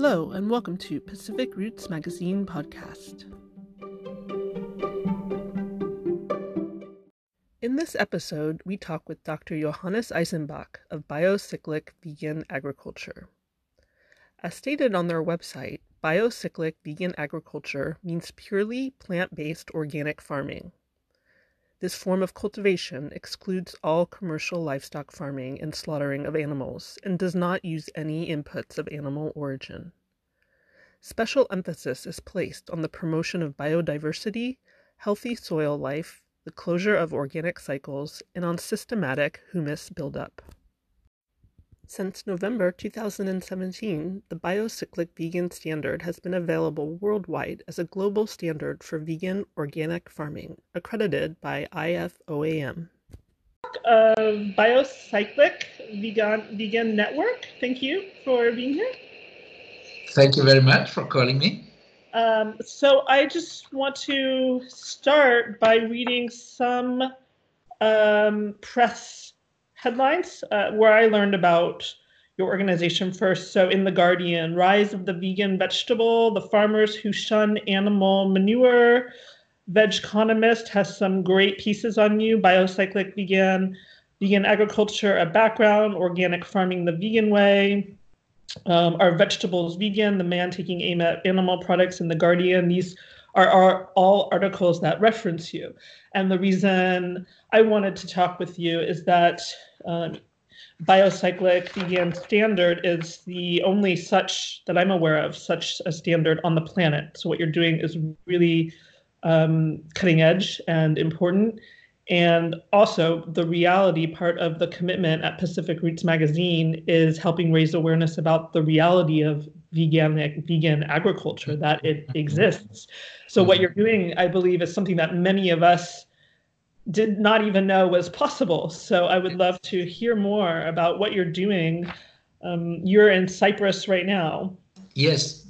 Hello and welcome to Pacific Roots Magazine podcast. In this episode, we talk with Dr. Johannes Eisenbach of Biocyclic Vegan Agriculture. As stated on their website, Biocyclic Vegan Agriculture means purely plant-based organic farming. This form of cultivation excludes all commercial livestock farming and slaughtering of animals and does not use any inputs of animal origin. Special emphasis is placed on the promotion of biodiversity, healthy soil life, the closure of organic cycles, and on systematic humus buildup. Since November 2017, the Biocyclic Vegan Standard has been available worldwide as a global standard for vegan organic farming, accredited by IFOAM. Biocyclic Vegan Network, thank you for being here. Thank you very much for calling me. So I just want to start by reading some press headlines where I learned about your organization first. So in The Guardian, rise of the vegan vegetable, the farmers who shun animal manure. Vegconomist has some great pieces on you. Biocyclic vegan agriculture, a background, organic farming the vegan way. Are vegetables vegan? The man taking aim at animal products in The Guardian. These are all articles that reference you. And the reason I wanted to talk with you is that Biocyclic Vegan Standard is the only such that I'm aware of, such a standard on the planet. So what you're doing is really cutting edge and important. And also the reality part of the commitment at Pacific Roots Magazine is helping raise awareness about the reality of vegan agriculture, that it exists. So what you're doing, I believe, is something that many of us did not even know was possible. So I would love to hear more about what you're doing. You're in Cyprus right now. Yes.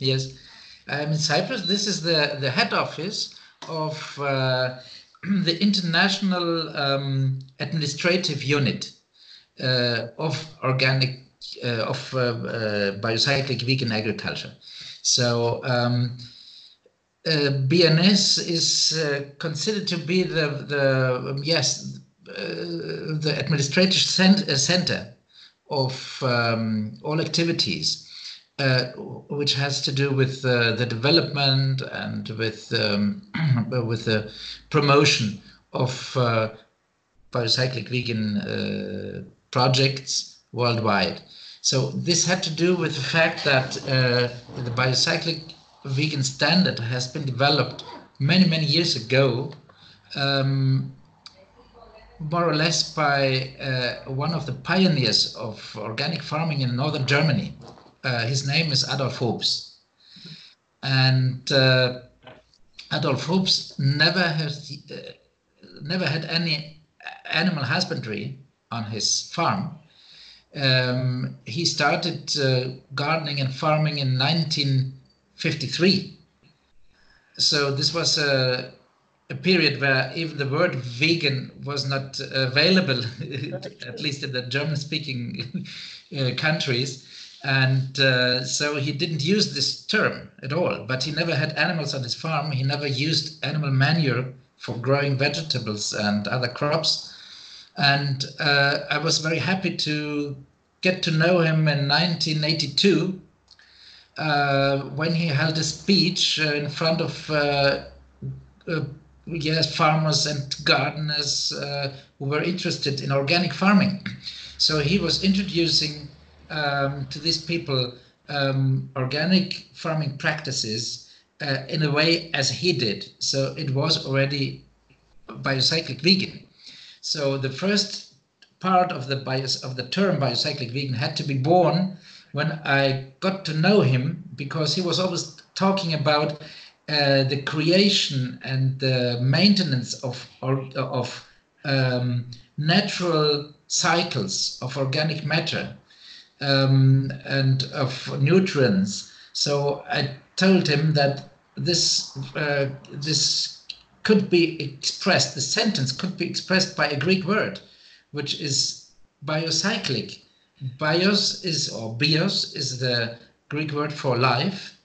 I'm in Cyprus. This is the head office of the International Administrative Unit of Biocyclic Vegan Agriculture. So BNS is considered to be the administrative center of all activities which has to do with the development and with the promotion of biocyclic vegan projects worldwide. So this had to do with the fact that the Biocyclic Vegan Standard has been developed many years ago, more or less by one of the pioneers of organic farming in northern Germany. His name is Adolf Hobbes, and Adolf Hobbes never had any animal husbandry on his farm. He started gardening and farming in 1953. So this was a period where even the word vegan was not available, at least in the German-speaking countries. And so he didn't use this term at all, but he never had animals on his farm. He never used animal manure for growing vegetables and other crops. And I was very happy to get to know him in 1982 when he held a speech in front of farmers and gardeners who were interested in organic farming. So he was introducing to these people organic farming practices in a way as he did. So it was already biocyclic vegan. So the first part of the term biocyclic vegan had to be born when I got to know him, because he was always talking about the creation and the maintenance of natural cycles of organic matter and of nutrients. So I told him that this could be expressed, the sentence could be expressed by a Greek word, which is biocyclic. Bios is the Greek word for life,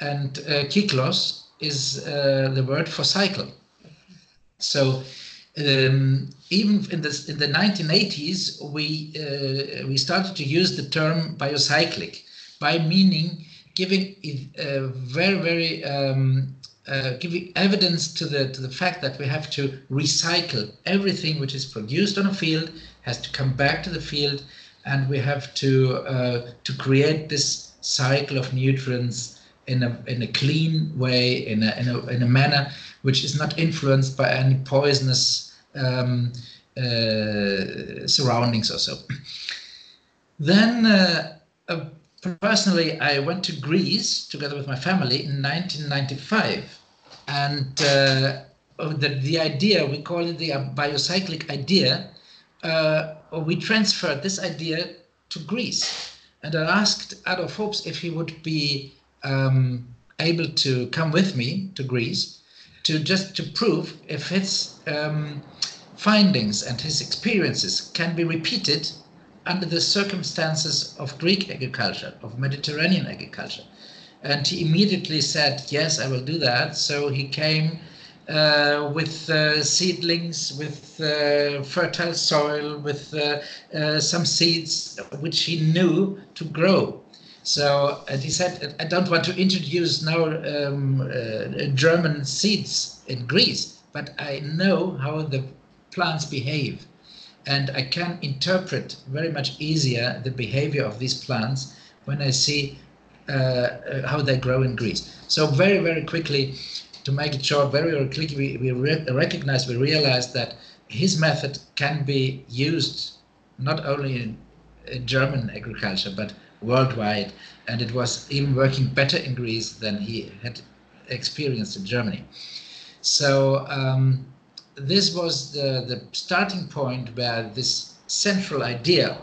and kyklos is the word for cycle. So even in the 1980s, we started to use the term biocyclic, by meaning giving giving evidence to the fact that we have to recycle everything which is produced on a field has to come back to the field, and we have to create this cycle of nutrients in a clean way, in a manner which is not influenced by any poisonous surroundings or so. Then personally, I went to Greece together with my family in 1995, and the idea, we call it the biocyclic idea, we transferred this idea to Greece. And I asked Adolf Hobbes if he would be able to come with me to Greece to prove if his findings and his experiences can be repeated under the circumstances of Greek agriculture, of Mediterranean agriculture. And he immediately said, yes, I will do that. So he came with seedlings, with fertile soil, with some seeds which he knew to grow. So, and he said, I don't want to introduce now German seeds in Greece, but I know how the plants behave, and I can interpret very much easier the behavior of these plants when I see how they grow in Greece. So very, very quickly, to make it short, very, very quickly, we realized that his method can be used not only in German agriculture, but worldwide, and it was even working better in Greece than he had experienced in Germany. So this was the starting point where this central idea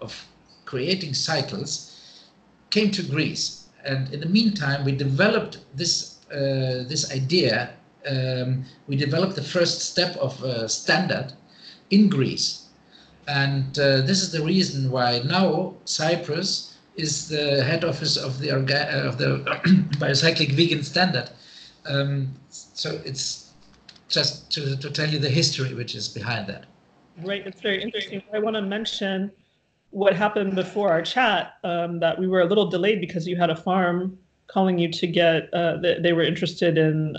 of creating cycles came to Greece. And in the meantime, we developed this, this idea. We developed the first step of a standard in Greece. And this is the reason why now Cyprus is the head office of the Biocyclic Vegan Standard. So it's just to tell you the history which is behind that. Right, it's very interesting. I want to mention what happened before our chat, that we were a little delayed because you had a farm calling you to get, they were interested in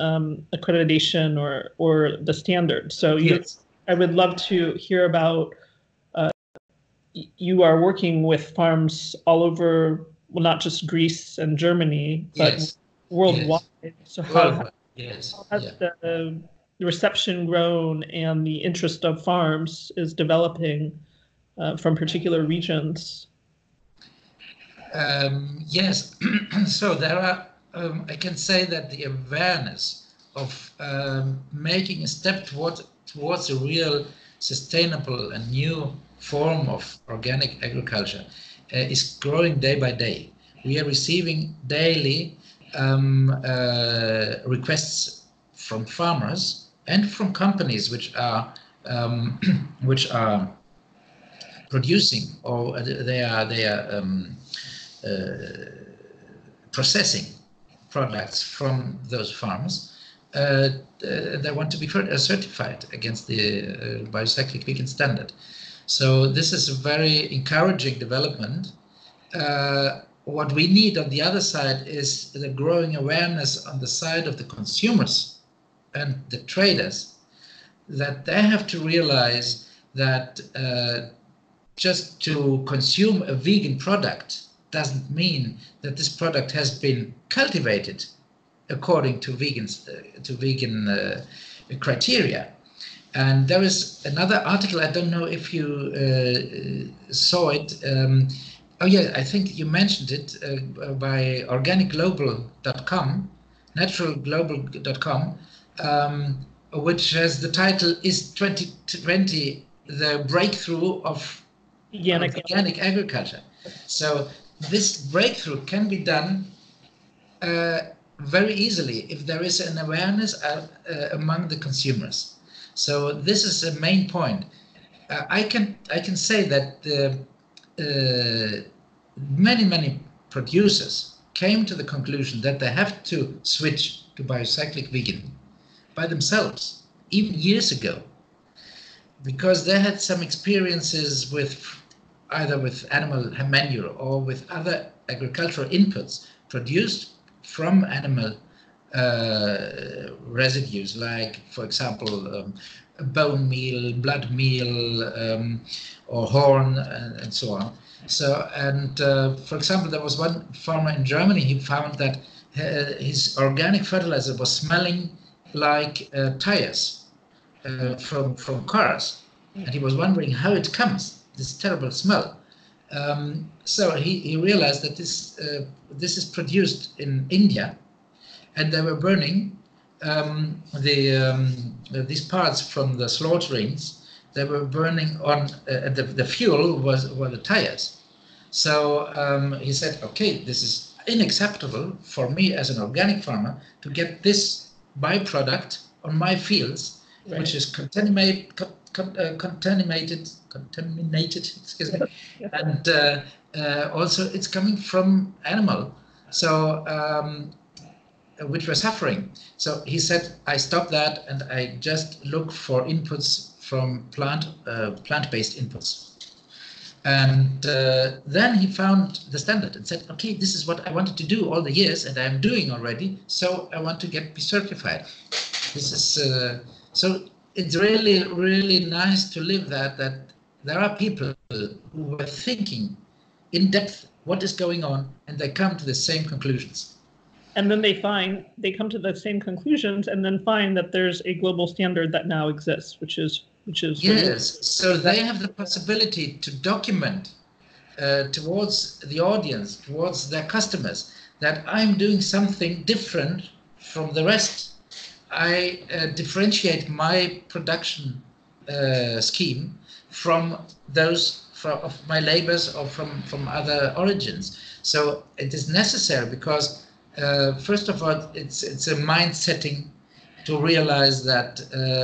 accreditation or the standard. So yes. I would love to hear about you are working with farms all over, well, not just Greece and Germany, but yes, worldwide. Yes. So how has the reception grown and the interest of farms is developing from particular regions? Yes, so there are, I can say that the awareness of making a step towards a real sustainable and new form of organic agriculture is growing day by day. We are receiving daily requests from farmers and from companies which are producing, or they are processing products from those farms. They want to be certified against the Biocyclic Vegan Standard. So this is a very encouraging development. What we need on the other side is the growing awareness on the side of the consumers and the traders, that they have to realize that just to consume a vegan product doesn't mean that this product has been cultivated according to vegan criteria. And there is another article, I don't know if you saw it. Oh yeah, I think you mentioned it, by OrganicGlobal.com, NaturalGlobal.com, which has the title, Is 2020 the Breakthrough of Organic Agriculture? So this breakthrough can be done very easily if there is an awareness among the consumers. So this is the main point. I can say that many producers came to the conclusion that they have to switch to biocyclic vegan by themselves, even years ago, because they had some experiences with either with animal manure or with other agricultural inputs produced from animal residues, like, for example, bone meal, blood meal, or horn, and so on. So, and for example, there was one farmer in Germany. He found that his organic fertilizer was smelling like tires from cars, and he was wondering how it comes, this terrible smell. So he realized that this this is produced in India, and they were burning these parts from the slaughterings. They were burning on the fuel were the tires. So he said, okay, this is unacceptable for me as an organic farmer to get this byproduct on my fields, right, which is contaminated, excuse me, and also it's coming from animal, so which were suffering. So he said, I stop that and I just look for inputs from plant-based inputs. And then he found the standard and said, okay, this is what I wanted to do all the years and I'm doing already, so I want to be certified. This is so it's really, really nice to live that there are people who were thinking in depth what is going on, and they come to the same conclusions. And then they come to the same conclusions and then find that there's a global standard that now exists, which is yes. So they have the possibility to document towards the audience, towards their customers, that I'm doing something different from the rest. I differentiate my production scheme from those of my neighbors or from other origins. So it is necessary because first of all, it's a mind setting to realize that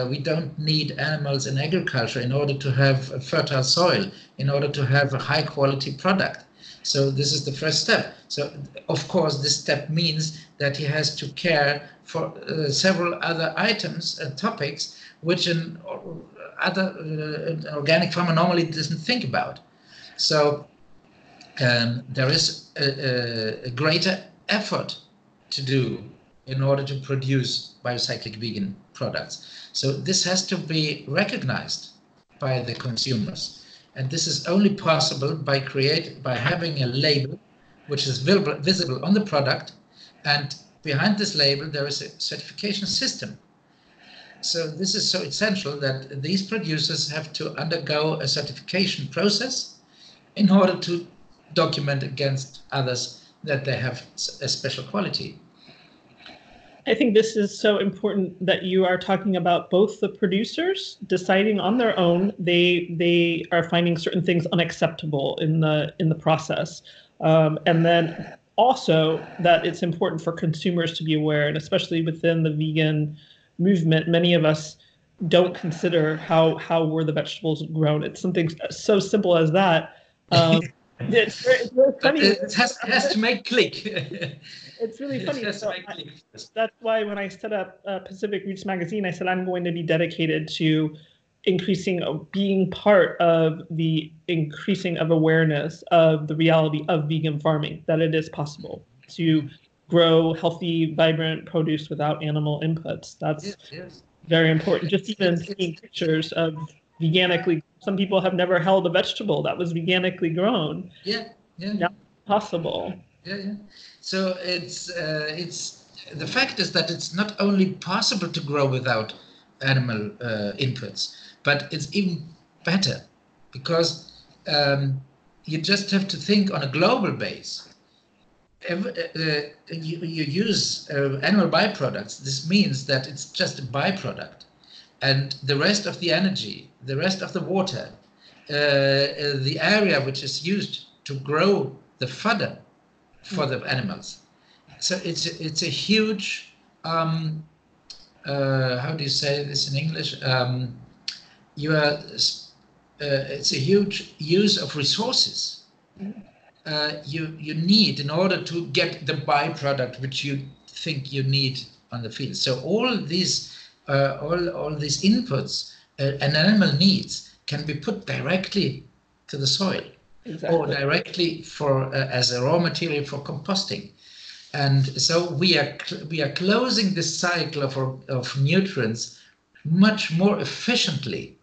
we don't need animals in agriculture in order to have a fertile soil, in order to have a high quality product. So this is the first step. So of course this step means that he has to care for several other items and topics which an organic farmer normally doesn't think about. So there is a greater effort to do in order to produce biocyclic vegan products. So this has to be recognized by the consumers. And this is only possible by having a label which is visible on the product, and behind this label there is a certification system. So this is so essential that these producers have to undergo a certification process in order to document against others that they have a special quality. I think this is so important that you are talking about both the producers deciding on their own. They are finding certain things unacceptable in the process, and then also that it's important for consumers to be aware, and especially within the vegan movement, many of us don't consider how were the vegetables grown. It's something so simple as that. It's very funny. It has to make click. It's really funny. That's why when I set up Pacific Roots Magazine, I said I'm going to be dedicated to increasing, being part of the increasing of awareness of the reality of vegan farming, that it is possible to grow healthy, vibrant produce without animal inputs. That's very important. Just even seeing pictures of veganically, some people have never held a vegetable that was veganically grown. Not possible. So it's the fact is that it's not only possible to grow without animal inputs, but it's even better because you just have to think on a global base. You use animal byproducts. This means that it's just a byproduct. And the rest of the energy, the rest of the water, the area which is used to grow the fodder for the animals. So it's a huge, how do you say this in English? It's a huge use of resources. you need in order to get the byproduct which you think you need on the field. So all these inputs an animal needs can be put directly to the soil. Exactly. Or directly for as a raw material for composting. And so we are closing the cycle of nutrients much more efficiently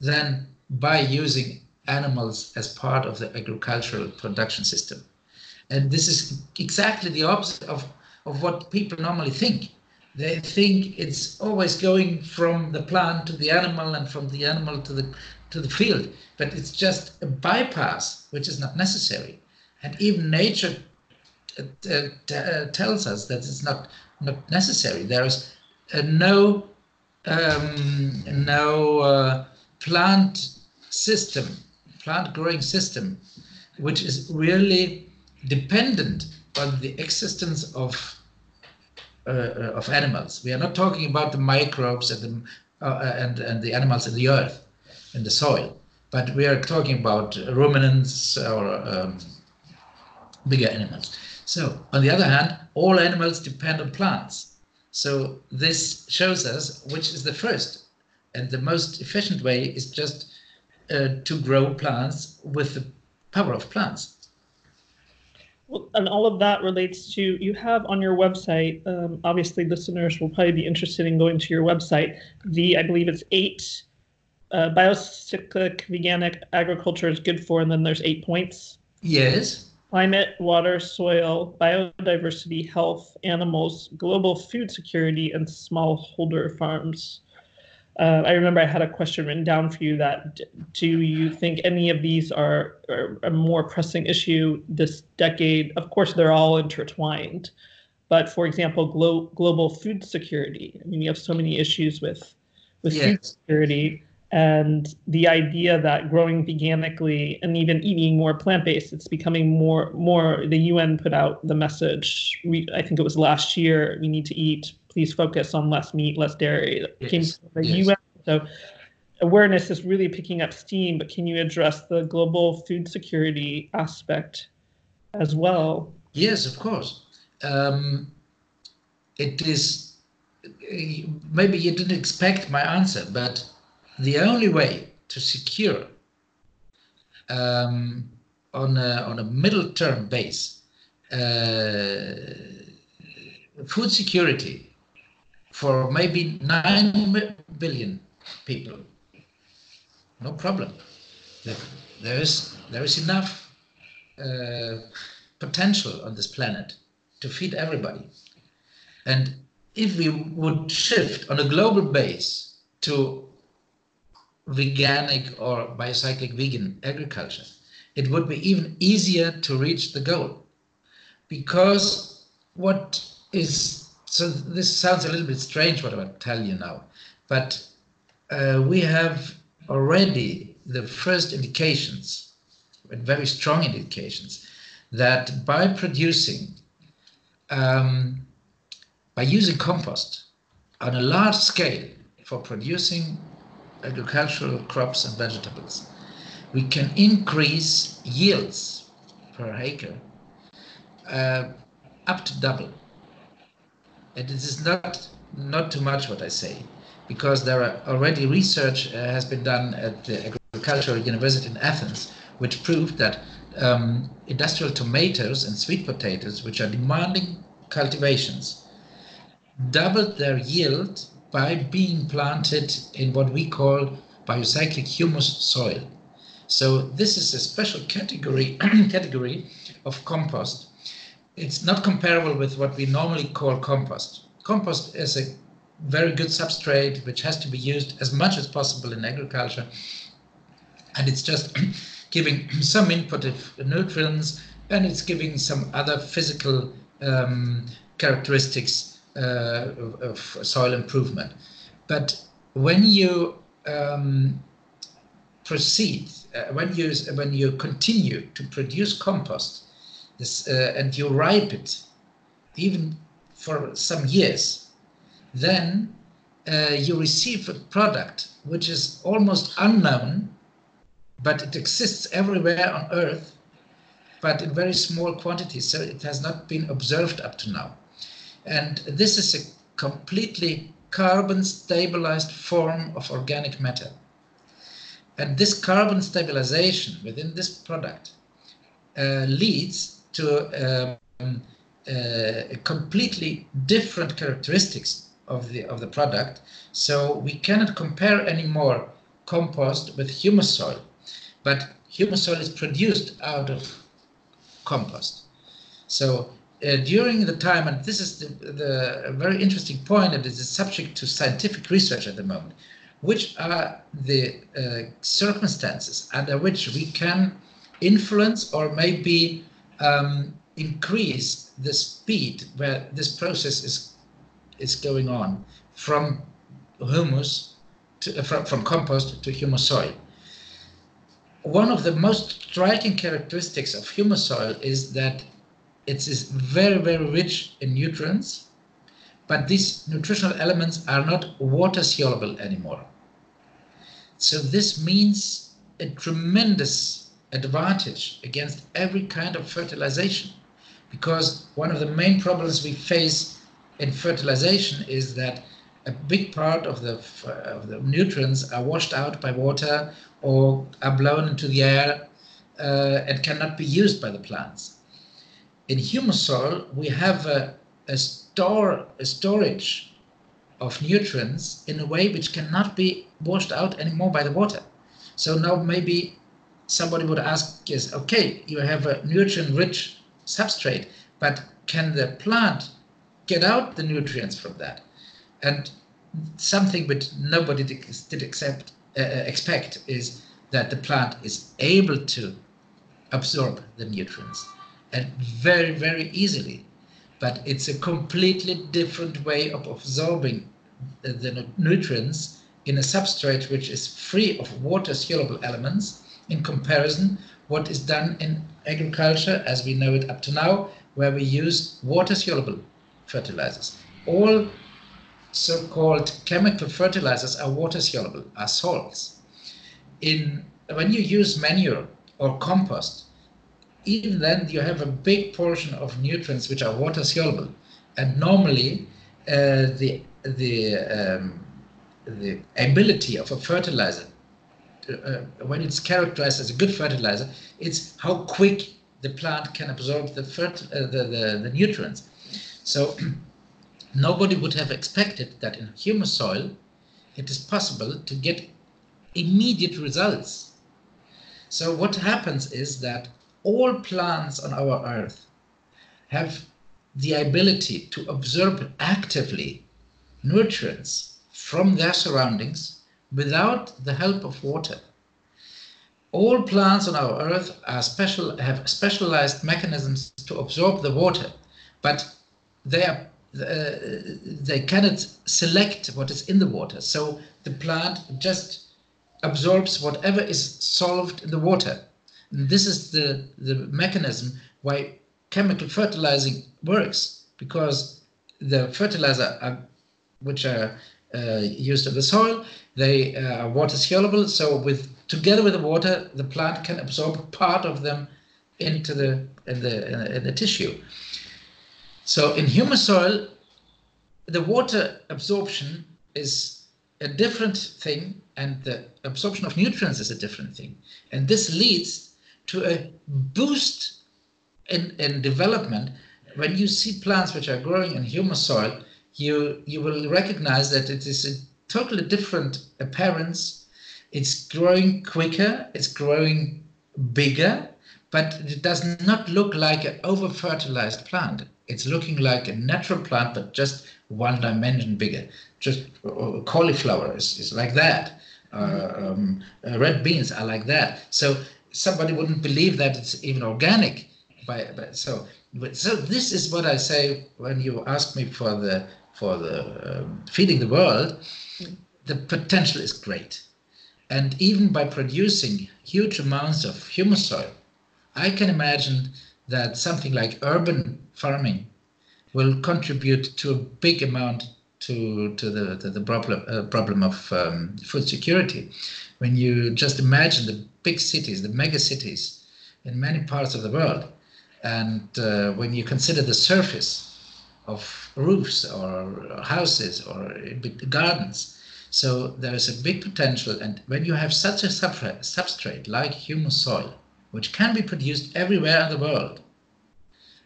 than by using animals as part of the agricultural production system. And this is exactly the opposite of what people normally think. They think it's always going from the plant to the animal and from the animal to the field, but it's just a bypass which is not necessary. And even nature tells us that it's not necessary. There is no plant system, plant growing system, which is really dependent on the existence of animals. We are not talking about the microbes and the animals in the earth, in the soil, but we are talking about ruminants or bigger animals. So, on the other hand, all animals depend on plants. So this shows us which is the first and the most efficient way is just to grow plants with the power of plants. Well, and all of that relates to, you have on your website, obviously listeners will probably be interested in going to your website, I believe it's 8 Biocyclic Vegan Agriculture is Good For, and then there's 8 points. Yes. Climate, water, soil, biodiversity, health, animals, global food security, and smallholder farms. I remember I had a question written down for you that, do you think any of these are a more pressing issue this decade? Of course, they're all intertwined. But for example, global food security. I mean, we have so many issues with yes. food security. And the idea that growing veganically and even eating more plant-based, it's becoming more, the UN put out the message, I think it was last year, we need to eat, please focus on less meat, less dairy. That yes. came from the yes. UN. So awareness is really picking up steam, but can you address the global food security aspect as well? Yes, of course. It is, maybe you didn't expect my answer, but the only way to secure on a middle-term base food security for maybe 9 billion people, no problem. There is enough potential on this planet to feed everybody. And if we would shift on a global base to veganic or biocyclic vegan agriculture, it would be even easier to reach the goal. Because what is, so this sounds a little bit strange what I tell you now, but we have already the first indications, very strong indications, that by producing, by using compost on a large scale for producing agricultural crops and vegetables, we can increase yields per acre up to double. And this is not too much what I say, because there are already research has been done at the Agricultural University in Athens, which proved that industrial tomatoes and sweet potatoes, which are demanding cultivations, doubled their yield by being planted in what we call biocyclic humus soil. So this is a special category of compost. It's not comparable with what we normally call compost. Compost is a very good substrate which has to be used as much as possible in agriculture. And it's just giving some input of nutrients, and it's giving some other physical characteristics of soil improvement. But when you proceed, when you continue to produce compost, this, and you ripe it, even for some years, then you receive a product which is almost unknown, but it exists everywhere on Earth, but in very small quantities, so it has not been observed up to now. And this is a completely carbon-stabilized form of organic matter. And this carbon stabilization within this product leads to completely different characteristics of the product. So we cannot compare anymore compost with humus soil, but humus soil is produced out of compost. So during the time, and this is the very interesting point, and it is subject to scientific research at the moment, which are the circumstances under which we can influence or maybe increase the speed where this process is going on from humus to, from compost to humus soil. One of the most striking characteristics of humus soil is that it is very, very rich in nutrients, but these nutritional elements are not water soluble anymore. So this means a tremendous advantage against every kind of fertilization, because one of the main problems we face in fertilization is that a big part of the nutrients are washed out by water or are blown into the air and cannot be used by the plants. In humus soil, we have a storage of nutrients in a way which cannot be washed out anymore by the water. So now maybe somebody would ask, yes, okay, you have a nutrient-rich substrate, but can the plant get out the nutrients from that? And something which nobody did expect is that the plant is able to absorb the nutrients, and very, very easily. But it's a completely different way of absorbing the nutrients in a substrate which is free of water-soluble elements in comparison what is done in agriculture as we know it up to now, where we use water-soluble fertilizers. All so-called chemical fertilizers are water-soluble, are salts. When you use manure or compost, even then you have a big portion of nutrients which are water soluble, and normally the ability of a fertilizer, when it's characterized as a good fertilizer, it's how quick the plant can absorb the nutrients. So nobody would have expected that in humus soil it is possible to get immediate results. So what happens is that all plants on our earth have the ability to absorb actively nutrients from their surroundings without the help of water. All plants on our earth are have specialized mechanisms to absorb the water, but they cannot select what is in the water. So the plant just absorbs whatever is solved in the water. This is the mechanism why chemical fertilizing works, because the fertilizer which are used in the soil, they are water soluble, so together with the water the plant can absorb part of them into the tissue. So in humus soil the water absorption is a different thing and the absorption of nutrients is a different thing, and this leads to a boost in development. When you see plants which are growing in humus soil, you will recognize that it is a totally different appearance. It's growing quicker, it's growing bigger, but it does not look like an over-fertilized plant. It's looking like a natural plant, but just one dimension bigger. Just cauliflower is like that. Red beans are like that. So somebody wouldn't believe that it's even organic. So this is what I say when you ask me for feeding the world. The potential is great, and even by producing huge amounts of humus soil, I can imagine that something like urban farming will contribute to a big amount to the problem of food security. When you just imagine the big cities, the mega cities, in many parts of the world. And when you consider the surface of roofs or houses or gardens, so there is a big potential. And when you have such a substrate like humus soil, which can be produced everywhere in the world,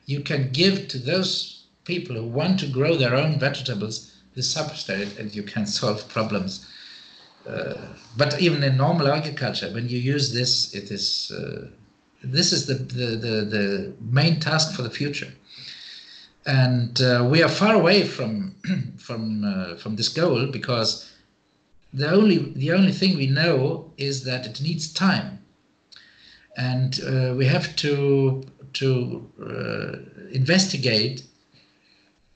you can give to those people who want to grow their own vegetables the substrate, and you can solve problems. But even in normal agriculture, when you use this, it is this is the main task for the future. And we are far away from from this goal, because the only thing we know is that it needs time. And we have to investigate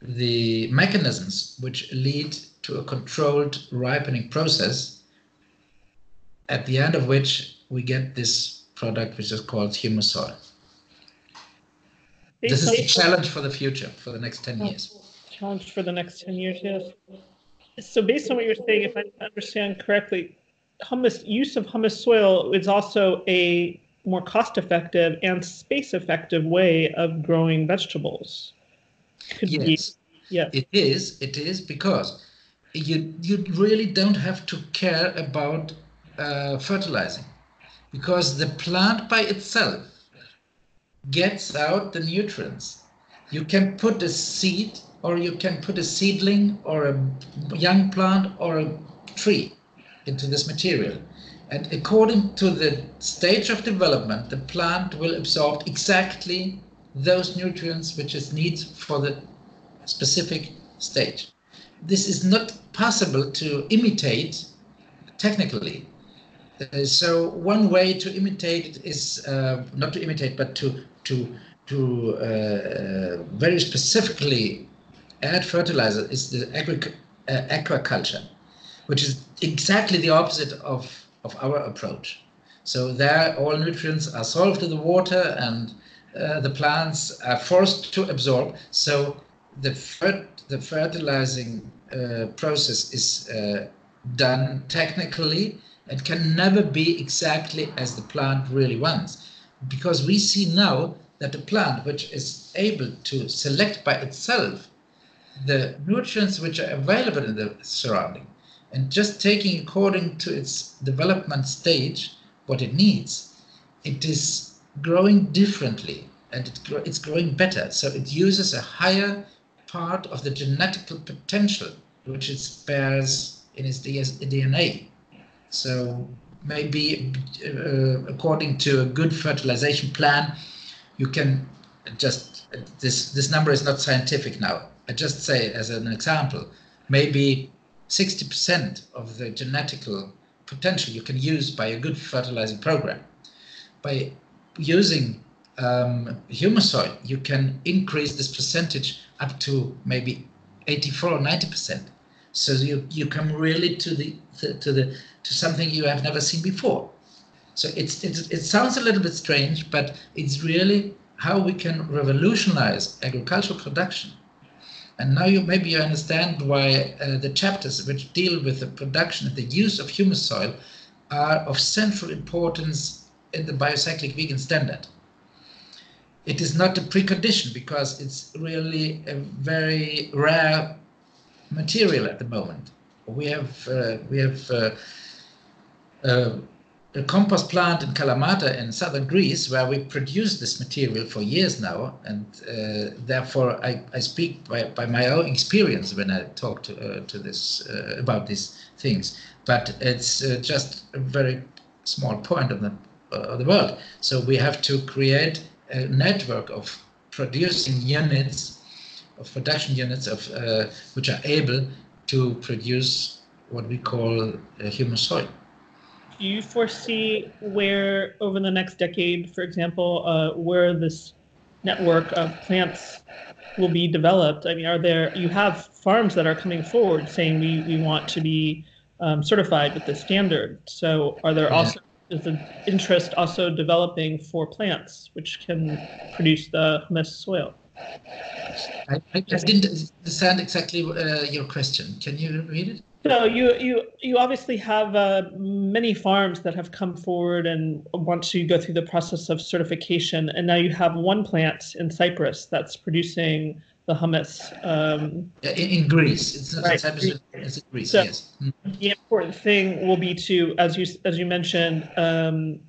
the mechanisms which lead to a controlled ripening process, at the end of which we get this product which is called humus soil. This is the challenge for the future, for the next 10 years. Challenge for the next 10 years, yes. So based on what you're saying, if I understand correctly, use of humus soil is also a more cost-effective and space-effective way of growing vegetables. Yes, it is. It is, because you really don't have to care about fertilizing, because the plant by itself gets out the nutrients. You can put a seed, or you can put a seedling or a young plant or a tree into this material. And according to the stage of development, the plant will absorb exactly those nutrients which it needs for the specific stage. This is not possible to imitate technically. So one way to imitate is not to imitate, but to very specifically add fertilizer is the aquaculture, which is exactly the opposite of our approach. So there all nutrients are solved in the water, and the plants are forced to absorb. So the fertilizing process is done technically. It can never be exactly as the plant really wants, because we see now that the plant, which is able to select by itself the nutrients which are available in the surrounding, and just taking according to its development stage what it needs, it is growing differently, and it's growing better. So it uses a higher part of the genetic potential which it bears in its DNA. So maybe according to a good fertilization plan, you can just, this number is not scientific now, I just say as an example, maybe 60% of the genetical potential you can use by a good fertilizing program. By using humus soil, you can increase this percentage up to maybe 84 or 90%. So you come really to something you have never seen before. So it sounds a little bit strange, but it's really how we can revolutionize agricultural production. And now maybe you understand why the chapters which deal with the production and the use of humus soil are of central importance in the Biocyclic Vegan Standard. It is not a precondition, because it's really a very rare material at the moment. We have a compost plant in Kalamata in southern Greece where we produce this material for years now, and therefore I speak by my own experience when I talk to about these things. But it's just a very small point of the world. So we have to create a network of production units of which are able to produce what we call humus soil. Do you foresee where over the next decade, for example, where this network of plants will be developed? I mean, you have farms that are coming forward saying we want to be certified with this standard. So are there also is an interest also developing for plants which can produce the humus soil? I didn't understand exactly your question. Can you read it? So you obviously have many farms that have come forward and want to go through the process of certification, and now you have one plant in Cyprus that's producing the hummus. In Greece, it's right. Cyprus, it's in Greece. So yes. The important thing will be to, as you mentioned,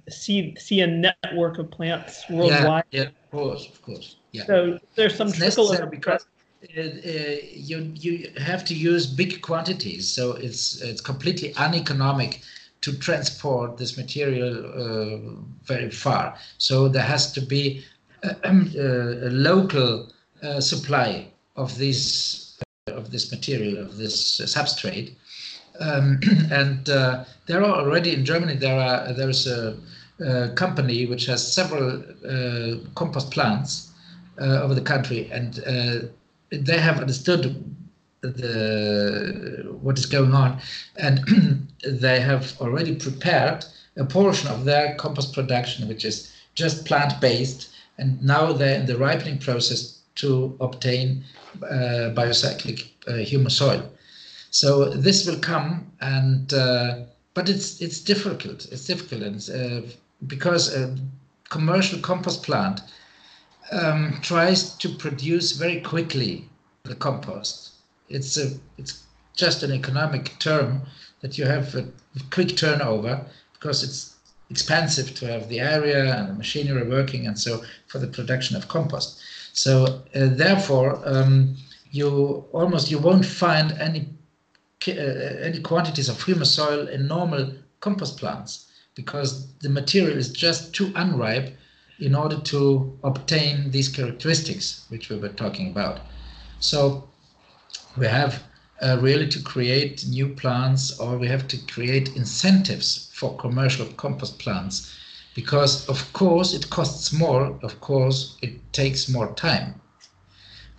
see a network of plants worldwide. Yeah, yeah, of course, yeah. So there's some trickle over because. You have to use big quantities, so it's completely uneconomic to transport this material very far. So there has to be a local supply of this material, of this substrate. And there are already in Germany there is a company which has several compost plants over the country, and they have understood what is going on, and they have already prepared a portion of their compost production, which is just plant-based, and now they're in the ripening process to obtain biocyclic humus soil. So this will come, and but it's difficult. It's difficult, and because a commercial compost plant tries to produce very quickly the compost. It's just an economic term that you have a quick turnover, because it's expensive to have the area and the machinery working, and so for the production of compost. So therefore, you won't find any quantities of humus soil in normal compost plants, because the material is just too unripe in order to obtain these characteristics which we were talking about. So we have really to create new plants, or we have to create incentives for commercial compost plants, because of course it costs more, of course it takes more time.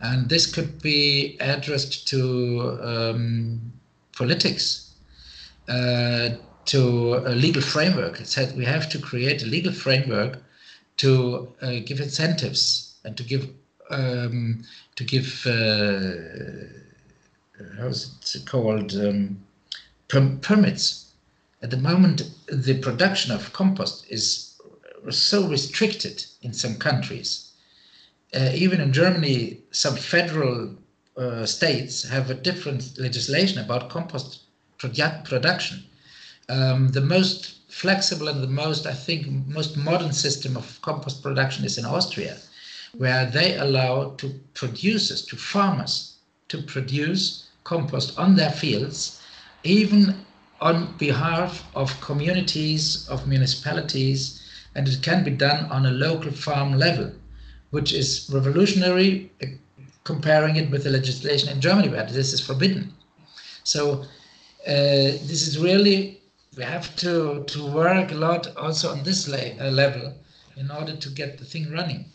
And this could be addressed to politics, to a legal framework. It said we have to create a legal framework to give incentives and to give how's it called, permits. At the moment, the production of compost is so restricted in some countries. Even in Germany, some federal states have a different legislation about compost production. The most flexible and most modern system of compost production is in Austria, where they allow farmers to produce compost on their fields, even on behalf of communities, of municipalities, and it can be done on a local farm level, which is revolutionary, comparing it with the legislation in Germany where this is forbidden. So this is really, we have to work a lot also on this level in order to get the thing running.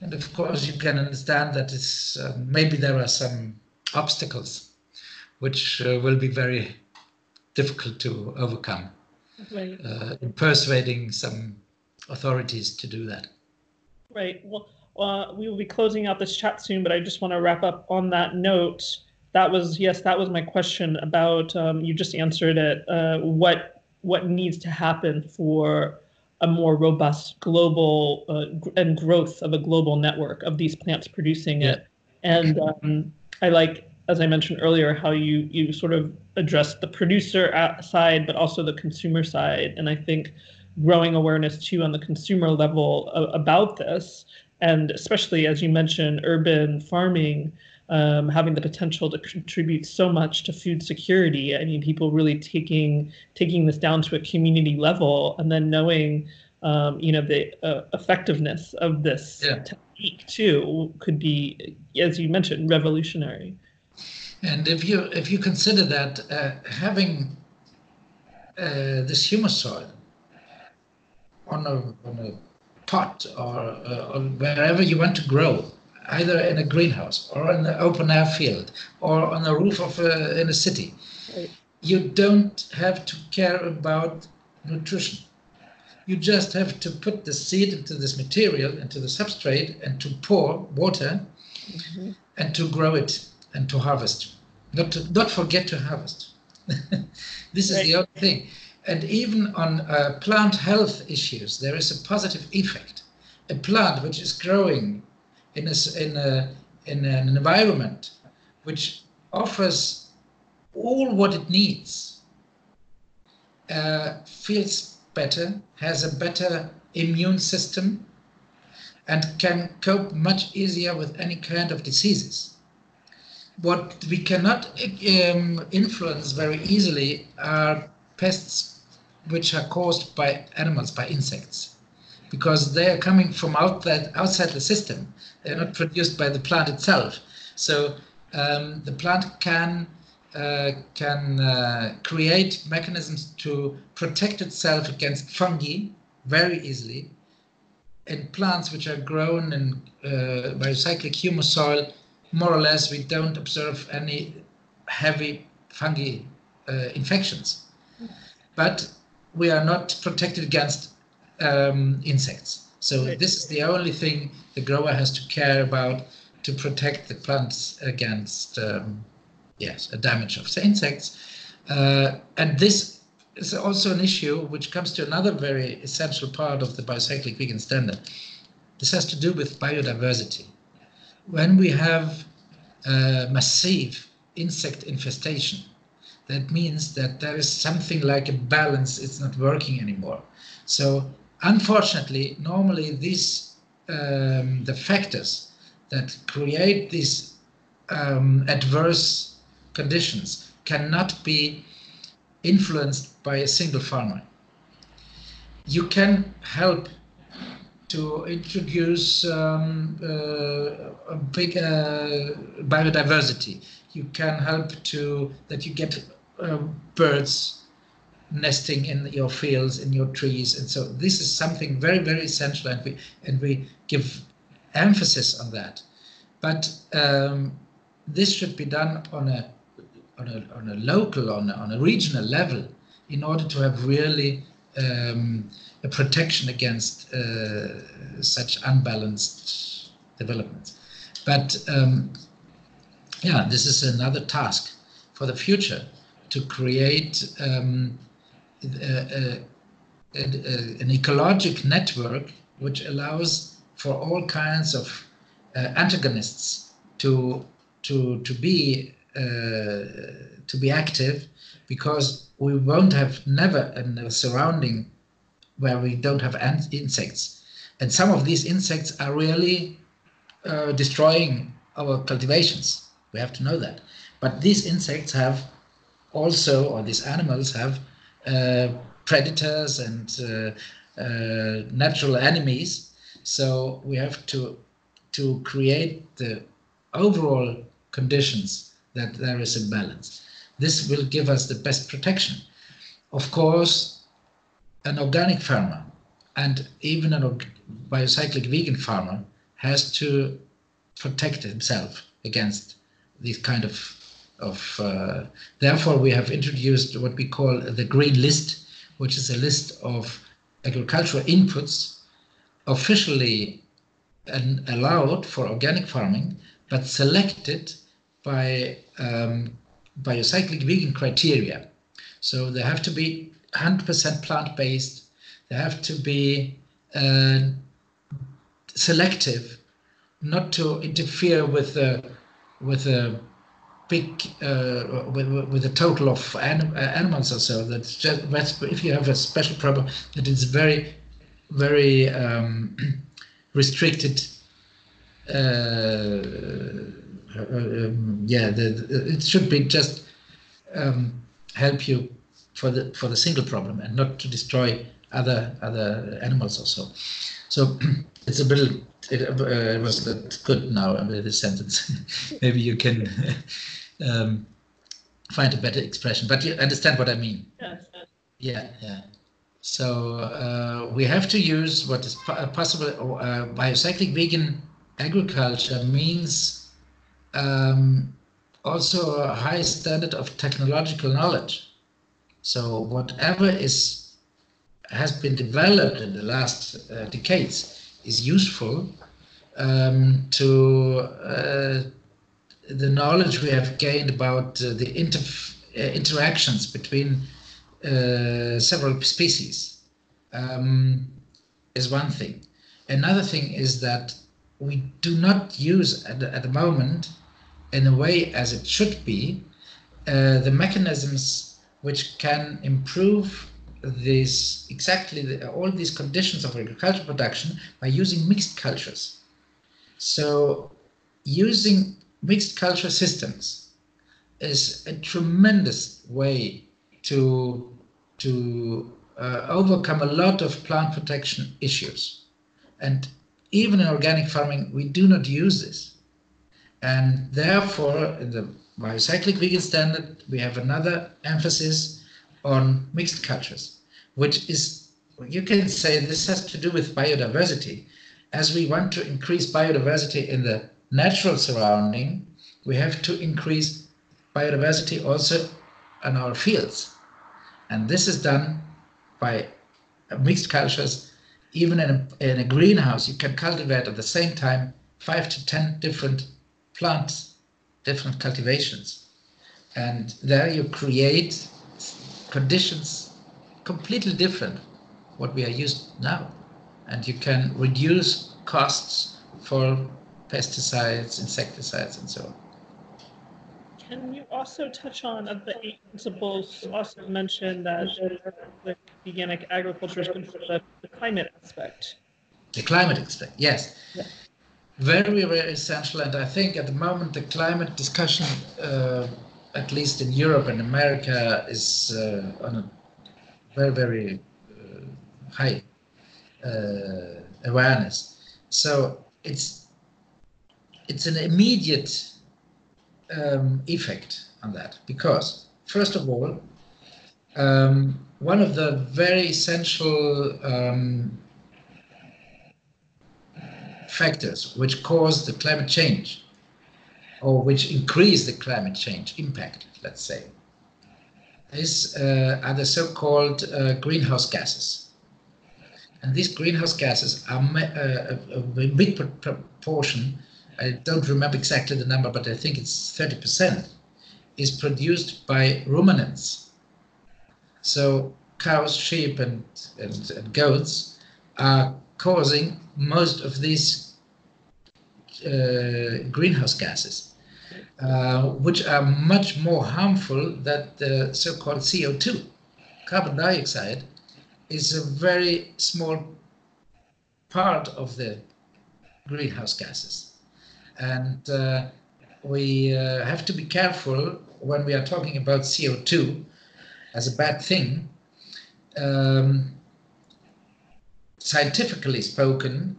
And of course, you can understand that it's, maybe there are some obstacles which will be very difficult to overcome, right, in persuading some authorities to do that. Right. Well, we will be closing out this chat soon, but I just want to wrap up on that note. That was my question about, you just answered it, what needs to happen for a more robust global and growth of a global network of these plants producing it. And I like, as I mentioned earlier, how you sort of address the producer side, but also the consumer side. And I think growing awareness too on the consumer level about this, and especially, as you mentioned, urban farming, having the potential to contribute so much to food security. I mean, people really taking this down to a community level, and then knowing, the effectiveness of this technique too could be, as you mentioned, revolutionary. And if you consider that having this humus soil on a pot or wherever you want to grow, either in a greenhouse or in an open air field or on the roof of in a city, right, you don't have to care about nutrition. You just have to put the seed into this material, into the substrate, and to pour water, mm-hmm. and to grow it and to harvest. Not forget to harvest. This is the other thing. And even on plant health issues, there is a positive effect. A plant which is growing in an environment which offers all what it needs, feels better, has a better immune system, and can cope much easier with any kind of diseases. What we cannot influence very easily are pests which are caused by animals, by insects, because they are coming from outside the system. They're not produced by the plant itself. So the plant can create mechanisms to protect itself against fungi very easily. In plants which are grown in biocyclic humus soil, more or less, we don't observe any heavy fungi infections. But we are not protected against insects. So this is the only thing the grower has to care about, to protect the plants against a damage of the insects. And this is also an issue which comes to another very essential part of the Biocyclic Vegan Standard. This has to do with biodiversity. When we have massive insect infestation, that means that there is something like a balance. It's not working anymore. So unfortunately, normally these the factors that create these adverse conditions cannot be influenced by a single farmer. You can help to introduce a big biodiversity. You can help that you get birds nesting in your fields, in your trees, and so this is something very, very essential, and we give emphasis on that. But this should be done on a local, on a regional level, in order to have really a protection against such unbalanced developments. But this is another task for the future, to create an ecologic network which allows for all kinds of antagonists to be active, because we won't have never a surrounding where we don't have insects. And some of these insects are really destroying our cultivations. We have to know that. But these insects have also, or these animals have predators and natural enemies. So we have to create the overall conditions that there is a balance. This will give us the best protection. Of course, an organic farmer and even a biocyclic vegan farmer has to protect himself against these kind of therefore we have introduced what we call the green list, which is a list of agricultural inputs officially allowed for organic farming, but selected by biocyclic vegan criteria. So they have to be 100% plant-based, they have to be selective, not to interfere with a total of animals or so. That's just, if you have a special problem, that is very, very restricted. It should be just help you for the single problem, and not to destroy other animals or so. So it's a little. It was not good now with this sentence. Maybe you can find a better expression, but you understand what I mean. Yes. Yeah. So we have to use what is possible. Biocyclic vegan agriculture means also a high standard of technological knowledge. So whatever is has been developed in the last decades is useful to the knowledge we have gained about the interactions between several species is one thing. Another thing is that we do not use at the moment, in a way as it should be, the mechanisms which can improve this all these conditions of agricultural production by using mixed cultures. So using mixed culture systems is a tremendous way to overcome a lot of plant protection issues. And even in organic farming, we do not use this. And therefore, in the Biocyclic Vegan Standard, we have another emphasis on mixed cultures, which is, you can say, this has to do with biodiversity. As we want to increase biodiversity in the natural surrounding, we have to increase biodiversity also in our fields. And this is done by mixed cultures. Even in a greenhouse, you can cultivate at the same time 5 to 10 different plants, different cultivations. And there you create conditions completely different what we are used now. And you can reduce costs for pesticides, insecticides, and so on. Can you also touch on, of the 8 principles, you also mentioned that organic agriculture is considered the climate aspect. The climate aspect, yes. Yeah. Very, very essential. And I think at the moment the climate discussion, at least in Europe and America, is on a very, very high awareness. So it's an immediate effect on that, because first of all, one of the very essential factors which cause the climate change, or which increase the climate change impact, let's say, is are the so-called greenhouse gases. And these greenhouse gases are a big proportion, I don't remember exactly the number, but I think it's 30%, is produced by ruminants. So cows, sheep, and goats are causing most of these greenhouse gases, which are much more harmful than the so-called CO2. Carbon dioxide is a very small part of the greenhouse gases. And we have to be careful when we are talking about CO2 as a bad thing. Scientifically spoken,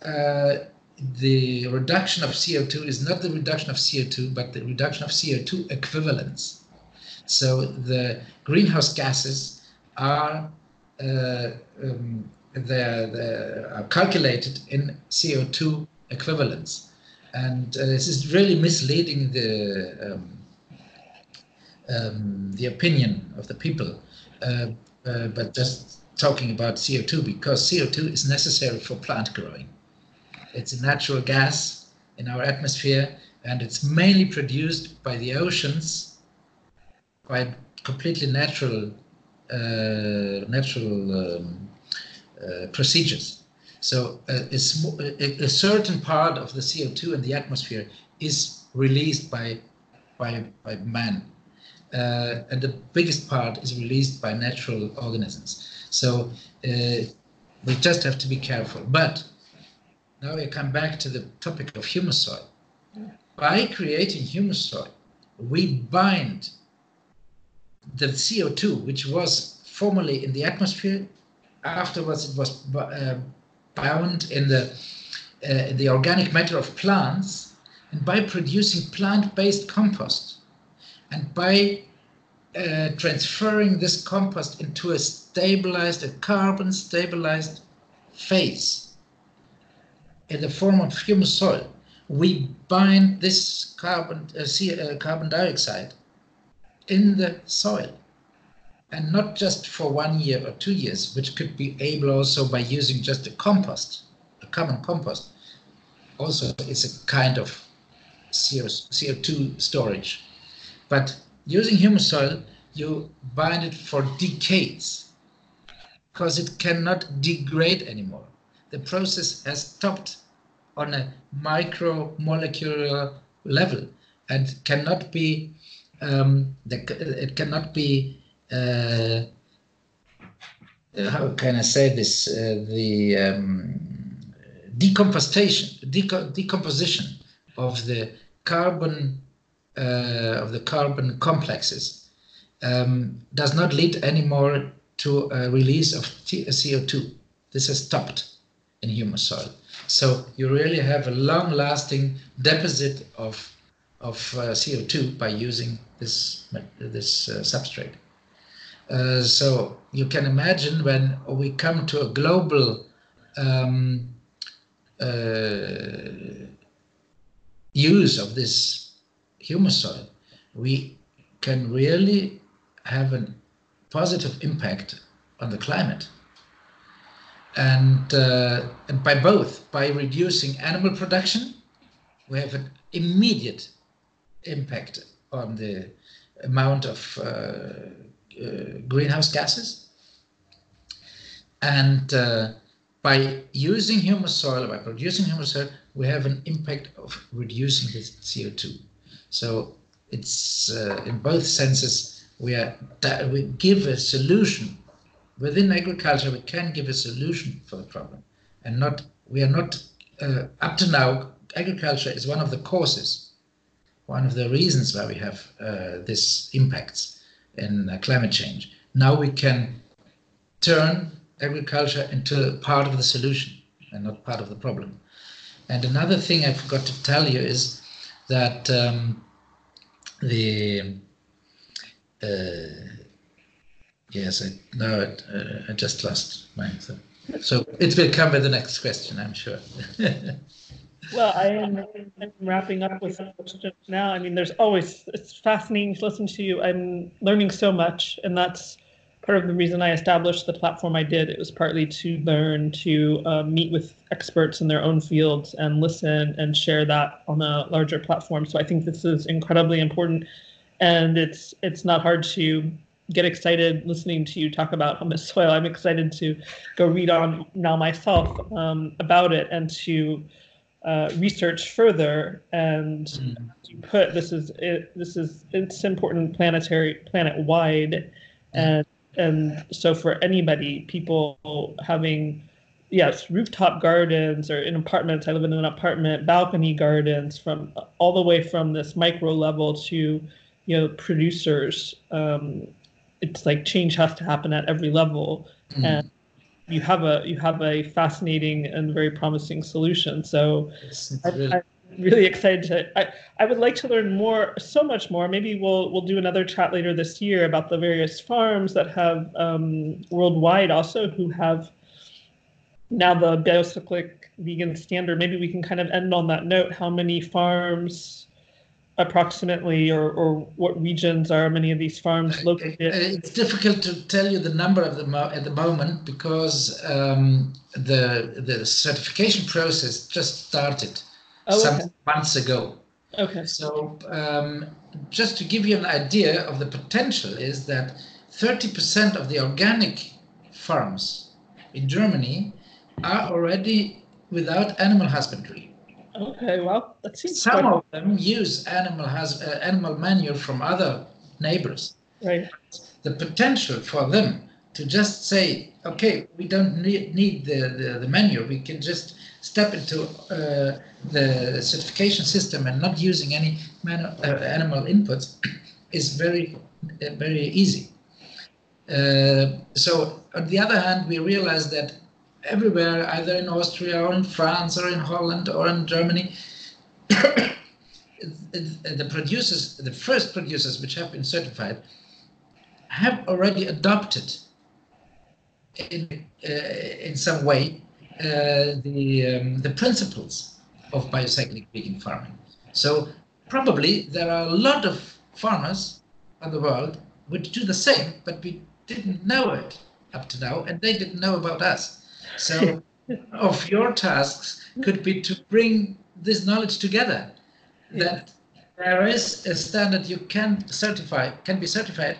the reduction of CO2 is not the reduction of CO2, but the reduction of CO2 equivalents. So the greenhouse gases are calculated in CO2 equivalents. And this is really misleading the opinion of the people, but just talking about CO2, because CO2 is necessary for plant growing. It's a natural gas in our atmosphere, and it's mainly produced by the oceans, by completely natural procedures. So a certain part of the CO2 in the atmosphere is released by man, and the biggest part is released by natural organisms. So we just have to be careful. But now we come back to the topic of humus soil. By creating humus soil, we bind the CO2, which was formerly in the atmosphere. Afterwards, it was bound in the organic matter of plants, and by producing plant-based compost, and by transferring this compost into a carbon-stabilized phase in the form of humus soil, we bind this carbon dioxide in the soil, and not just for 1 year or 2 years, which could be able also by using just a compost, a common compost. Also, it's a kind of CO2 storage. But using humus soil, you bind it for decades because it cannot degrade anymore. The process has stopped on a micromolecular level and cannot be how can I say this? Decomposition of the carbon complexes does not lead anymore to a release of CO2. This has stopped in humus soil. So you really have a long-lasting deposit of CO2 by using this substrate. So you can imagine when we come to a global use of this humus soil, we can really have a positive impact on the climate. And by both, by reducing animal production, we have an immediate impact on the amount of greenhouse gases, and by using humus soil, by producing humus soil, we have an impact of reducing this CO2. So it's in both senses we give a solution within agriculture. We can give a solution for the problem, and we are not up to now. Agriculture is one of the causes, one of the reasons why we have this impacts in climate change. Now we can turn agriculture into part of the solution and not part of the problem. And another thing I forgot to tell you is that I just lost mine. So it will come with the next question, I'm sure. Well, I'm wrapping up with some questions now. I mean, it's fascinating to listen to you. I'm learning so much, and that's part of the reason I established the platform I did. It was partly to learn, to meet with experts in their own fields and listen and share that on a larger platform. So I think this is incredibly important, and it's not hard to get excited listening to you talk about humus soil. I'm excited to go read on now myself about it and to research further, and it's important planet-wide, and so for anybody, people having rooftop gardens or in apartments. I live in an apartment, balcony gardens, from all the way from this micro level to producers. It's like change has to happen at every level, and you have a fascinating and very promising solution. So I'm really excited to, I would like to learn more, so much more. Maybe we'll do another chat later this year about the various farms that have worldwide also who have now the Biocyclic Vegan Standard. Maybe we can kind of end on that note. How many farms approximately, or what regions are many of these farms located? It's difficult to tell you the number of them at the moment, because the certification process just started some months ago. Okay. So just to give you an idea of the potential is that 30% of the organic farms in Germany are already without animal husbandry. Okay, well, that seems some of them use animal manure from other neighbors. Right. The potential for them to just say, okay, we don't need the manure. We can just step into the certification system and not using any animal inputs is very easy. So on the other hand, we realize that everywhere, either in Austria or in France or in Holland or in Germany, the first producers which have been certified, have already adopted in some way the principles of biocyclic vegan farming. So probably there are a lot of farmers in the world which do the same, but we didn't know it up to now, and they didn't know about us. So of your tasks could be to bring this knowledge together, that there is a standard you can certify, can be certified,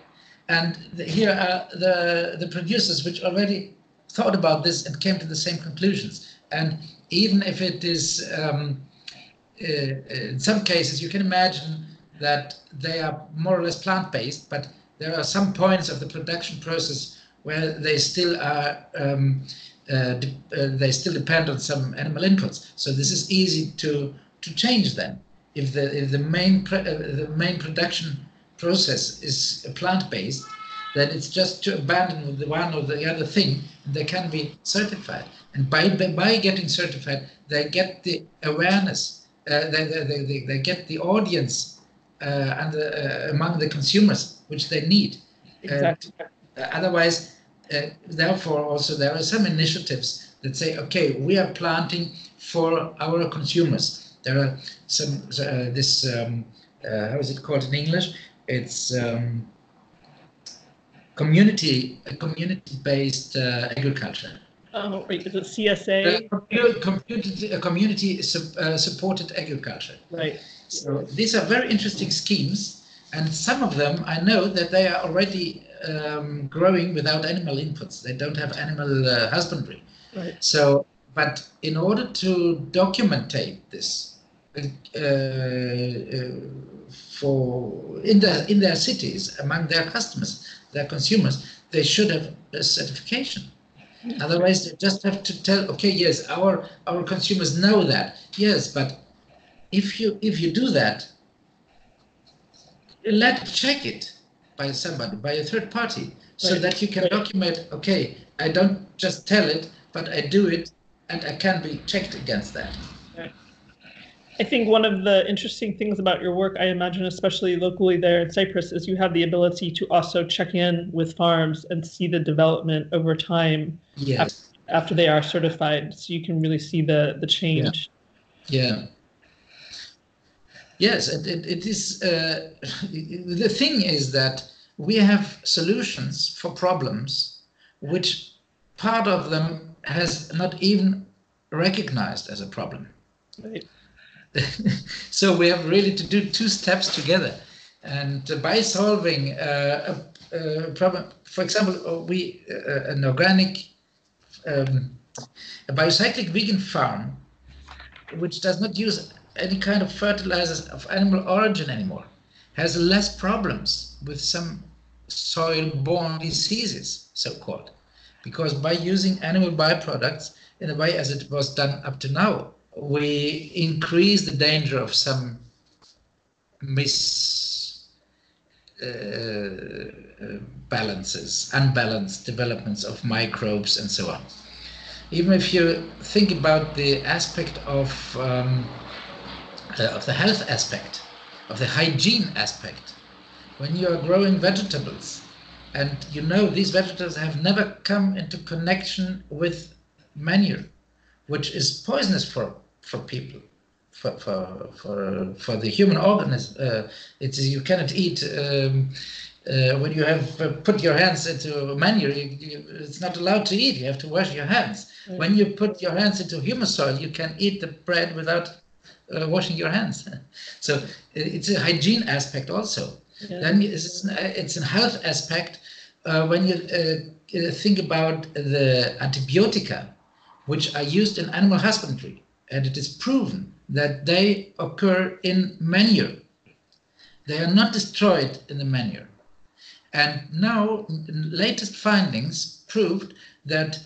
and here are the producers which already thought about this and came to the same conclusions. And even if it is, in some cases, you can imagine that they are more or less plant-based, but there are some points of the production process where they still are they still depend on some animal inputs. So this is easy to change then. If the main production process is plant-based, then it's just to abandon the one or the other thing. And they can be certified, and by getting certified, they get the awareness, they get the audience among the consumers which they need. Exactly. Otherwise, therefore, also there are some initiatives that say, okay, we are planting for our consumers. There are some, how is it called in English? It's community-based agriculture. Oh, is it CSA? Community-supported agriculture. Right. So these are very interesting schemes, and some of them, I know that they are already growing without animal inputs. They don't have animal husbandry. Right. So, but in order to documentate this, for in their cities, among their customers, their consumers, they should have a certification. Mm-hmm. Otherwise, they just have to tell, okay, yes, our consumers know that, yes, but if you do that, let's check it by somebody, by a third party, so that you can document. Okay, I don't just tell it, but I do it, and I can be checked against that. Right. I think one of the interesting things about your work, I imagine, especially locally there in Cyprus, is you have the ability to also check in with farms and see the development over time. Yes. After they are certified, so you can really see the change. Yeah. Yes, it is. The thing is that we have solutions for problems, which part of them has not even recognized as a problem. Right. So we have really to do two steps together, and by solving a problem, for example, an organic, a biocyclic vegan farm, which does not use any kind of fertilizers of animal origin anymore, has less problems with some soil-borne diseases, so-called, because by using animal byproducts in a way as it was done up to now, we increase the danger of some unbalanced developments of microbes and so on. Even if you think about the aspect of the health aspect, of the hygiene aspect, when you are growing vegetables, and you know these vegetables have never come into connection with manure, which is poisonous for people, for the human organism. You cannot eat when you have put your hands into manure. It's not allowed to eat. You have to wash your hands. Right. When you put your hands into humus soil, you can eat the bread without washing your hands. So it's a hygiene aspect also. Yeah. Then it's a health aspect when you think about the antibiotica, which are used in animal husbandry, and it is proven that they occur in manure. They are not destroyed in the manure. And now, latest findings proved that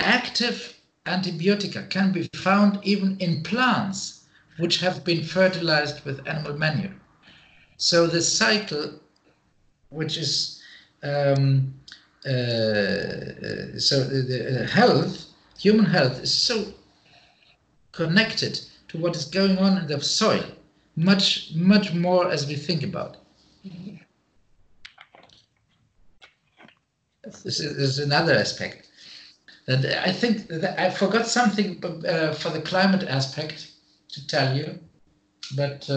active antibiotica can be found even in plants which have been fertilized with animal manure. So the cycle, which is human health is so connected to what is going on in the soil, much more as we think about. This is another aspect. And I think that I forgot something for the climate aspect to tell you, but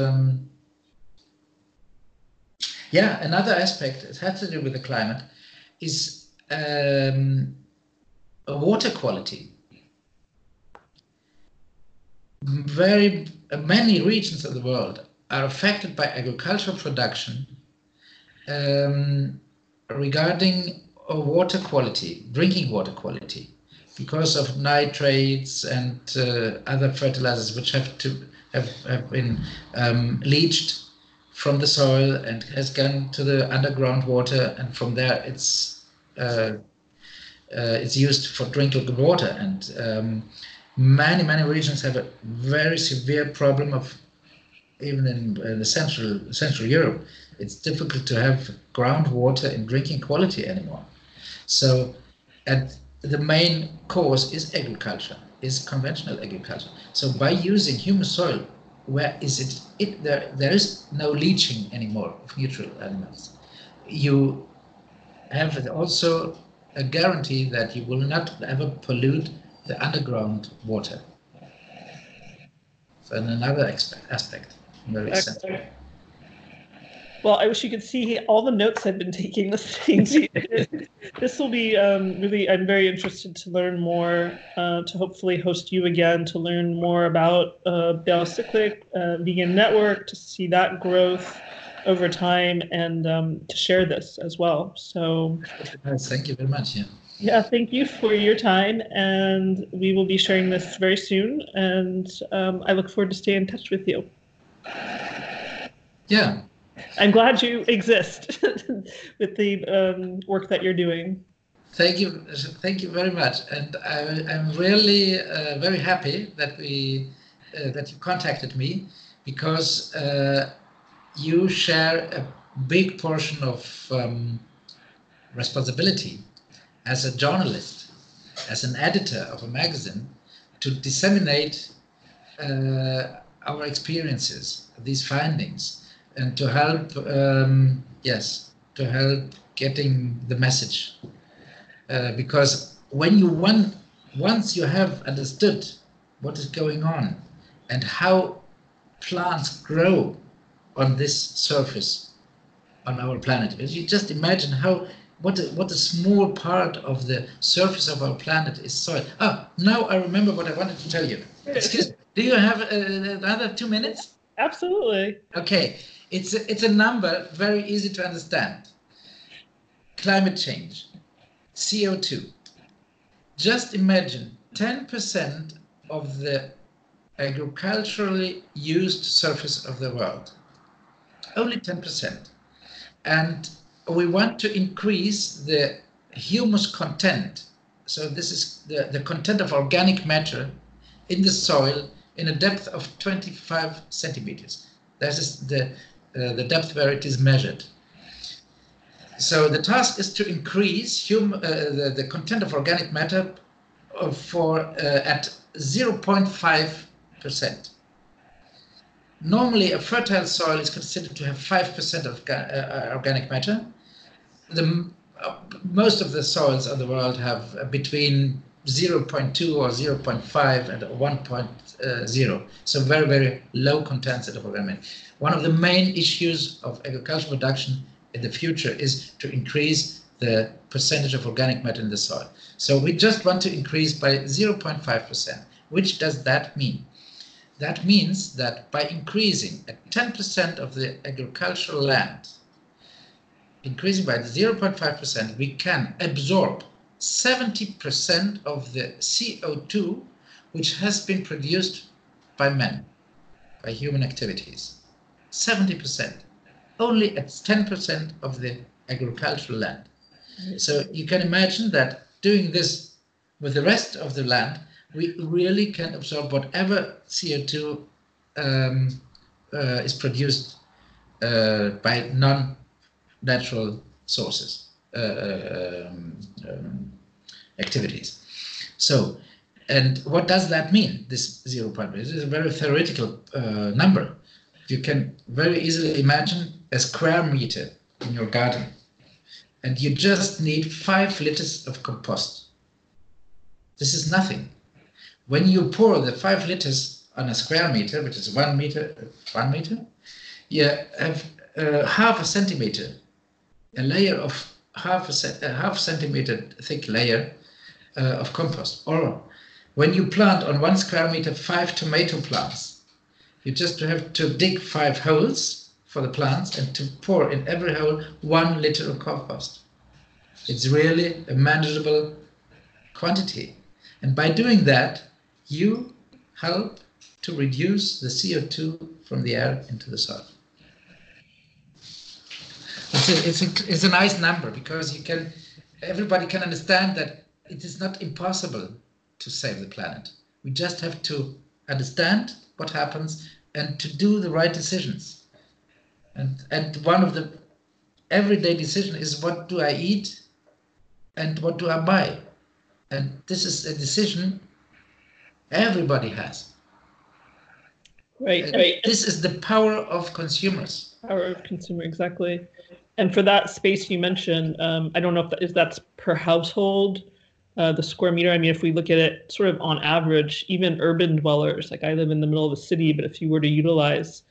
another aspect, it has to do with the climate. is water quality. Many regions of the world are affected by agricultural production regarding water quality, drinking water quality, because of nitrates and other fertilizers which have been leached from the soil and has gone to the underground water, and from there it's used for drinkable water. And many regions have a very severe problem of, even in the Central Europe, it's difficult to have groundwater in drinking quality anymore. So, and the main cause is agriculture, is conventional agriculture. So by using human soil, where is there is no leaching anymore of neutral elements. You have also a guarantee that you will not ever pollute the underground water. So another aspect. Very. Well, I wish you could see all the notes I've been taking. This will be really, I'm very interested to learn more, to hopefully host you again, to learn more about BioCyclic Vegan Network, to see that growth over time, and to share this as well. So thank you very much. Yeah, thank you for your time, and we will be sharing this very soon, and I look forward to staying in touch with you. Yeah. I'm glad you exist with the work that you're doing. Thank you very much, and I'm really very happy that you contacted me, because you share a big portion of responsibility as a journalist, as an editor of a magazine, to disseminate our experiences, these findings, and to help, to help getting the message. Because when you once you have understood what is going on and how plants grow on this surface on our planet, if you just imagine what a small part of the surface of our planet is soil. Oh, now I remember what I wanted to tell you. Excuse me. Do you have another 2 minutes? Absolutely. Okay. It's a number very easy to understand. Climate change, CO2. Just imagine 10% of the agriculturally used surface of the world. Only 10%. And we want to increase the humus content. So this is the content of organic matter in the soil in a depth of 25 centimeters. That is the depth where it is measured. So the task is to increase the content of organic matter at 0.5%. Normally, a fertile soil is considered to have 5% of organic matter. Most of the soils of the world have between 0.2 or 0.5 and 1.0, so very, very low content of organic. One of the main issues of agricultural production in the future is to increase the percentage of organic matter in the soil. So we just want to increase by 0.5%. Which does that mean? That means that by increasing at 10% of the agricultural land, increasing by 0.5%, we can absorb 70% of the CO2 which has been produced by man, by human activities. 70%, only at 10% of the agricultural land. So you can imagine that doing this with the rest of the land, we really can absorb whatever CO2 is produced by non-natural sources. Activities. So, and what does that mean, this 0.5? This is a very theoretical number. You can very easily imagine a square meter in your garden, and you just need 5 liters of compost. This is nothing. When you pour the 5 liters on a square meter, which is 1 meter, you have half a centimeter, a layer of half a centimeter thick layer of compost. Or when you plant on 1 square meter 5 tomato plants, you just have to dig 5 holes for the plants and to pour in every hole 1 liter of compost. It's really a manageable quantity. And by doing that, you help to reduce the CO2 from the air into the soil. It's a nice number, because you can, everybody can understand that it is not impossible to save the planet. We just have to understand what happens and to do the right decisions. And one of the everyday decisions is, what do I eat and what do I buy? And this is a decision everybody has. Right, right. This is the power of consumers. Power of consumer, exactly. And for that space you mentioned, I don't know if that's per household, the square meter. I mean, if we look at it sort of on average, even urban dwellers, like I live in the middle of a city, but if you were to utilize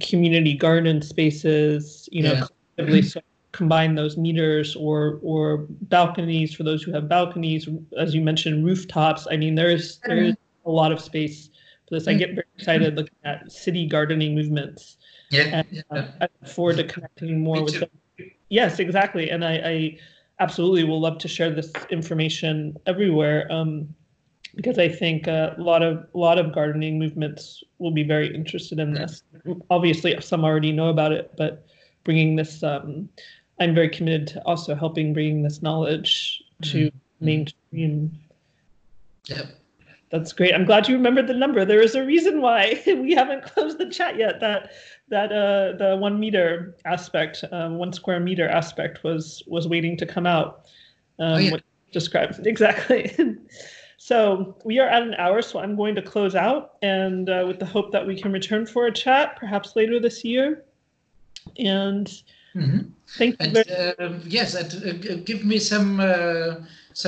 community garden spaces, you know, collectively, so combine those meters, or balconies for those who have balconies, as you mentioned, rooftops. I mean, there is a lot of space. This. I get very excited looking at city gardening movements. Yeah, and, I look forward to connecting more with them. Yes, exactly. And I absolutely will love to share this information everywhere, because I think a lot of gardening movements will be very interested in this. Obviously, some already know about it, but bringing this, I'm very committed to also helping bring this knowledge to mainstream. Yep. That's great. I'm glad you remembered the number. There is a reason why we haven't closed the chat yet. That the 1 meter aspect, 1 square meter aspect was waiting to come out. What you described exactly. So we are at an hour, so I'm going to close out, and with the hope that we can return for a chat perhaps later this year. And thank you. Yes, give me some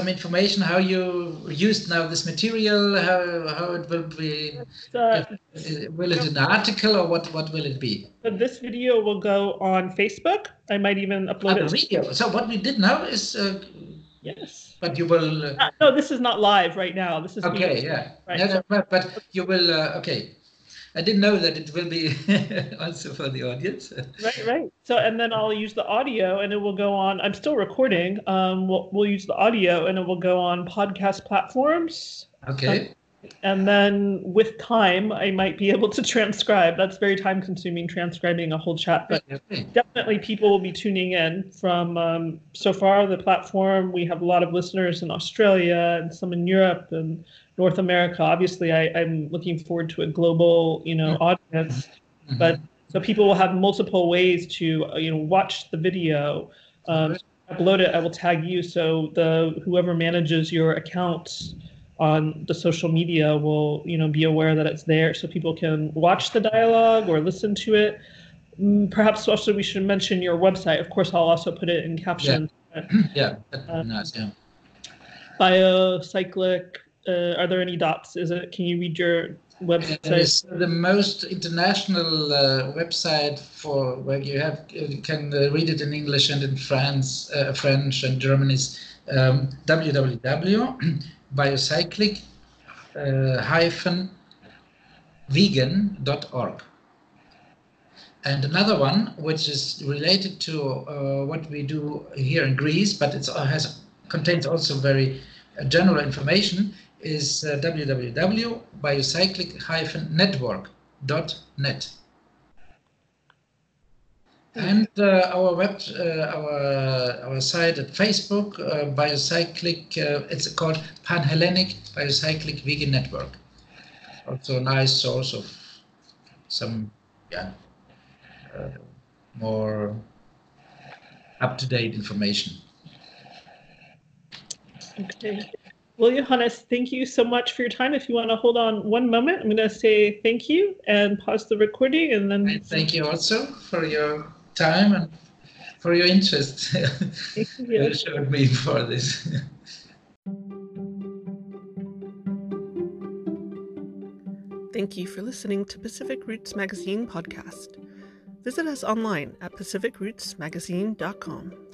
information how you used now this material, how it will be, will it be an article, or what will it be? So this video will go on Facebook. I might even upload it. Video. So what we did now is, yes. But you will. No, this is not live right now. This is okay. Yeah. Right. No, but you will. Okay. I didn't know that it will be also for the audience. Right. So, and then I'll use the audio, and it will go on. I'm still recording. We'll use the audio, and it will go on podcast platforms. Okay. And then with time, I might be able to transcribe. That's very time-consuming, transcribing a whole chat. But definitely, people will be tuning in from. So far, the platform, we have a lot of listeners in Australia and some in Europe and North America. Obviously, I'm looking forward to a global, audience. But so people will have multiple ways to, watch the video, upload it. I will tag you, so whoever manages your accounts on the social media will, be aware that it's there, so people can watch the dialogue or listen to it. Perhaps also we should mention your website. Of course, I'll also put it in captions. Yeah. Nice. Yeah. BioCyclic. Are there any dots? Can you read your website? It's the most international website for where you can read it in English and in French and Germany's www.biocyclic-vegan.org. And another one, which is related to what we do here in Greece, but it contains also very general information, is www.biocyclic-network.net. And our site at Facebook, Biocyclic, it's called Panhellenic Biocyclic Vegan Network. Also a nice source of some more up-to-date information. Okay. Well, Johannes, thank you so much for your time. If you want to hold on 1 moment, I'm going to say thank you and pause the recording, and then. And thank you also for your time and for your interest. Thank you. You showed me for this. Thank you for listening to Pacific Roots Magazine podcast. Visit us online at pacificrootsmagazine.com.